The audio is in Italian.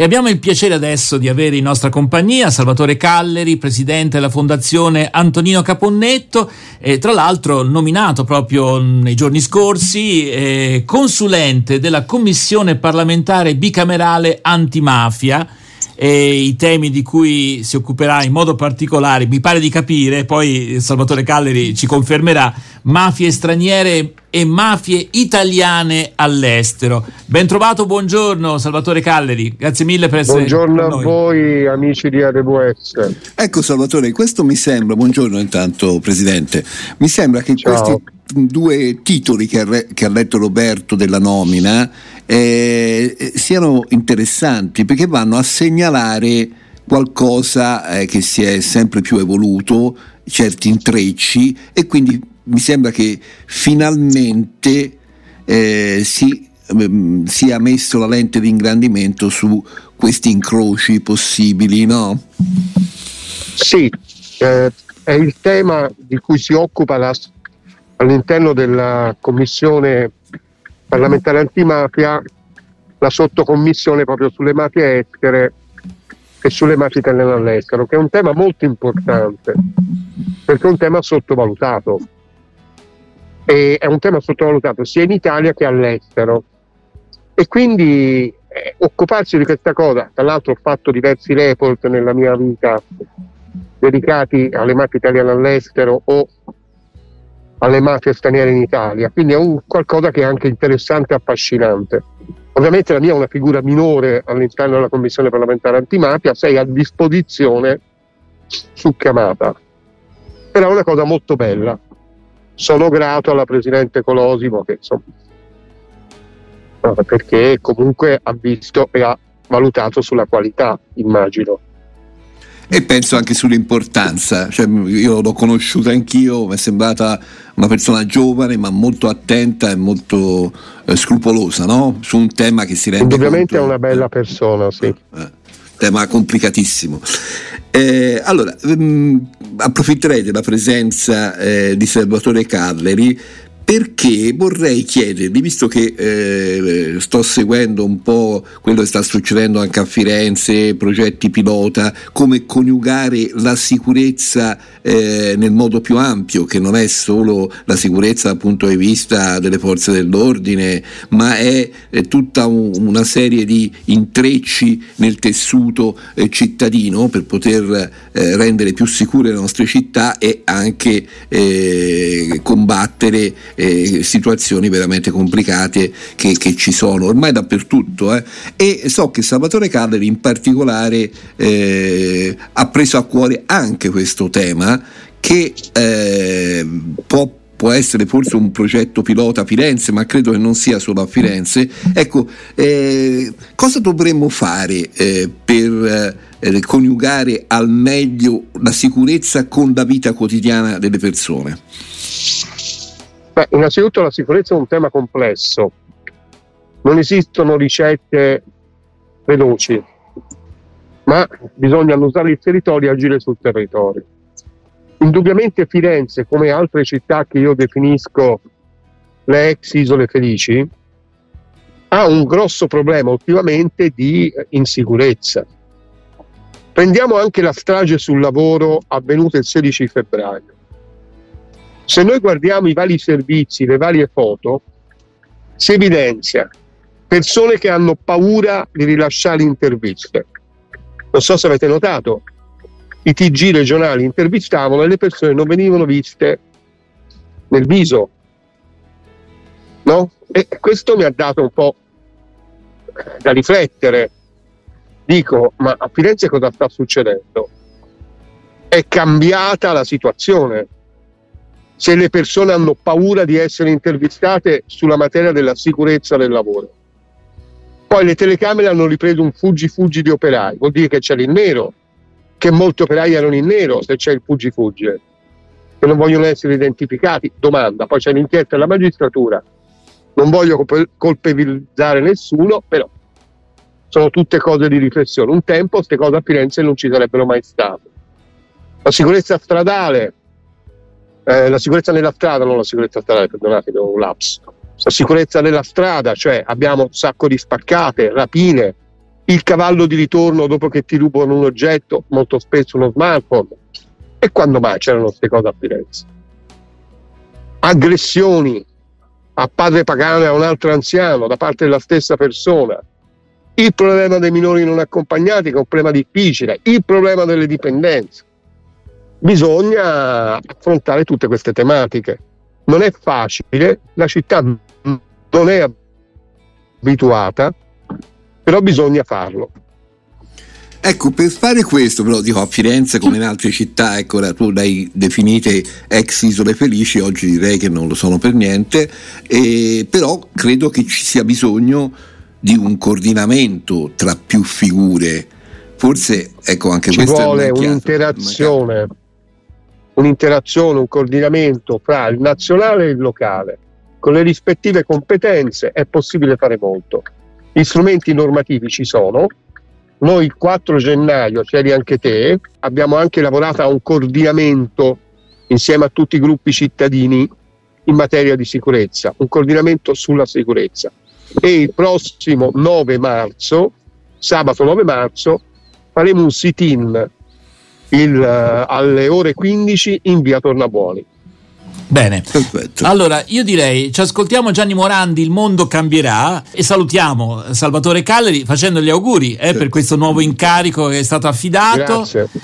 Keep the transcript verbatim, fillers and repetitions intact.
E abbiamo il piacere adesso di avere in nostra compagnia Salvatore Calleri, presidente della Fondazione Antonino Caponnetto, eh, tra l'altro nominato proprio nei giorni scorsi eh, consulente della Commissione parlamentare bicamerale antimafia. E i temi di cui si occuperà in modo particolare, mi pare di capire, poi Salvatore Calleri ci confermerà, mafie straniere e mafie italiane all'estero. Ben trovato, buongiorno Salvatore Calleri, grazie mille per essere buongiorno con noi. Buongiorno a voi amici di A D W S. Ecco Salvatore, questo mi sembra, buongiorno intanto Presidente, mi sembra che Ciao. questi due titoli che ha, re, che ha letto Roberto della nomina eh, siano interessanti perché vanno a segnalare qualcosa eh, che si è sempre più evoluto, certi intrecci, e quindi mi sembra che finalmente eh, si ehm, sia messo la lente di ingrandimento su questi incroci possibili, no? Sì, eh, è il tema di cui si occupa la all'interno della Commissione parlamentare antimafia, la sottocommissione proprio sulle mafie estere e sulle mafie italiane all'estero, che è un tema molto importante perché è un tema sottovalutato, e è un tema sottovalutato sia in Italia che all'estero, e quindi eh, occuparsi di questa cosa. Tra l'altro ho fatto diversi report nella mia vita dedicati alle mafie italiane all'estero o alle mafie straniere in Italia, quindi è un qualcosa che è anche interessante e affascinante. Ovviamente la mia è una figura minore all'interno della Commissione parlamentare antimafia, sei a disposizione su chiamata, però è una cosa molto bella. Sono grato alla Presidente Colosimo che, insomma, perché comunque ha visto e ha valutato sulla qualità, immagino. E penso anche sull'importanza, cioè, io l'ho conosciuta anch'io, mi è sembrata una persona giovane ma molto attenta e molto eh, scrupolosa, no? Su un tema che si rende Ovviamente conto, è una bella persona, sì. Eh, tema complicatissimo. Eh, allora, ehm, approfitterei della presenza eh, di Salvatore Calleri, perché vorrei chiedergli, visto che eh, sto seguendo un po' quello che sta succedendo anche a Firenze, progetti pilota, come coniugare la sicurezza eh, nel modo più ampio, che non è solo la sicurezza dal punto di vista delle forze dell'ordine, ma è, è tutta un, una serie di intrecci nel tessuto eh, cittadino per poter eh, rendere più sicure le nostre città e anche eh, combattere Eh, situazioni veramente complicate che, che ci sono ormai dappertutto eh. E so che Salvatore Calleri in particolare eh, ha preso a cuore anche questo tema, che eh, può, può essere forse un progetto pilota a Firenze, ma credo che non sia solo a Firenze. Ecco, eh, cosa dovremmo fare eh, per eh, coniugare al meglio la sicurezza con la vita quotidiana delle persone? Beh, innanzitutto la sicurezza è un tema complesso, non esistono ricette veloci, ma bisogna annusare il territorio e agire sul territorio. Indubbiamente Firenze, come altre città che io definisco le ex Isole Felici, ha un grosso problema ultimamente di insicurezza. Prendiamo anche la strage sul lavoro avvenuta il sedici febbraio. Se noi guardiamo i vari servizi, le varie foto, si evidenzia persone che hanno paura di rilasciare interviste. Non so se avete notato, i T G regionali intervistavano e le persone non venivano viste nel viso, no? E questo mi ha dato un po' da riflettere. Dico, ma a Firenze cosa sta succedendo? È cambiata la situazione. Se le persone hanno paura di essere intervistate sulla materia della sicurezza del lavoro. Poi le telecamere hanno ripreso un fuggi fuggi di operai, vuol dire che c'è il nero, che molti operai erano in nero se c'è il fuggi fuggi, che non vogliono essere identificati. Domanda, poi c'è l'inchiesta della magistratura, non voglio colpevolizzare nessuno, però sono tutte cose di riflessione. Un tempo queste cose a Firenze non ci sarebbero mai state. La sicurezza stradale, Eh, la sicurezza nella strada, non la sicurezza stradale, perdonate, è un lapsus. La sicurezza nella strada, cioè abbiamo un sacco di spaccate, rapine, il cavallo di ritorno dopo che ti rubano un oggetto, molto spesso uno smartphone. E quando mai c'erano queste cose a Firenze? Aggressioni a padre pagano e a un altro anziano da parte della stessa persona. Il problema dei minori non accompagnati, che è un problema difficile, il problema delle dipendenze. Bisogna affrontare tutte queste tematiche. Non è facile, la città non è abituata, però bisogna farlo. Ecco, per fare questo, però dico, a Firenze come in altre città, ecco, tu l'hai definite ex isole felici, oggi direi che non lo sono per niente, e però credo che ci sia bisogno di un coordinamento tra più figure. Forse, ecco, anche ci vuole un'interazione, un'interazione, un coordinamento fra il nazionale e il locale. Con le rispettive competenze è possibile fare molto. Gli strumenti normativi ci sono. Noi il quattro gennaio, c'eri anche te, abbiamo anche lavorato a un coordinamento insieme a tutti i gruppi cittadini in materia di sicurezza, un coordinamento sulla sicurezza. E il prossimo nove marzo, sabato nove marzo, faremo un sit-in il, uh, alle ore quindici in via Tornabuoni. Bene, perfetto. Allora io direi ci ascoltiamo Gianni Morandi, Il mondo cambierà, e salutiamo Salvatore Calleri facendo gli auguri eh, per questo nuovo incarico che è stato affidato. Grazie.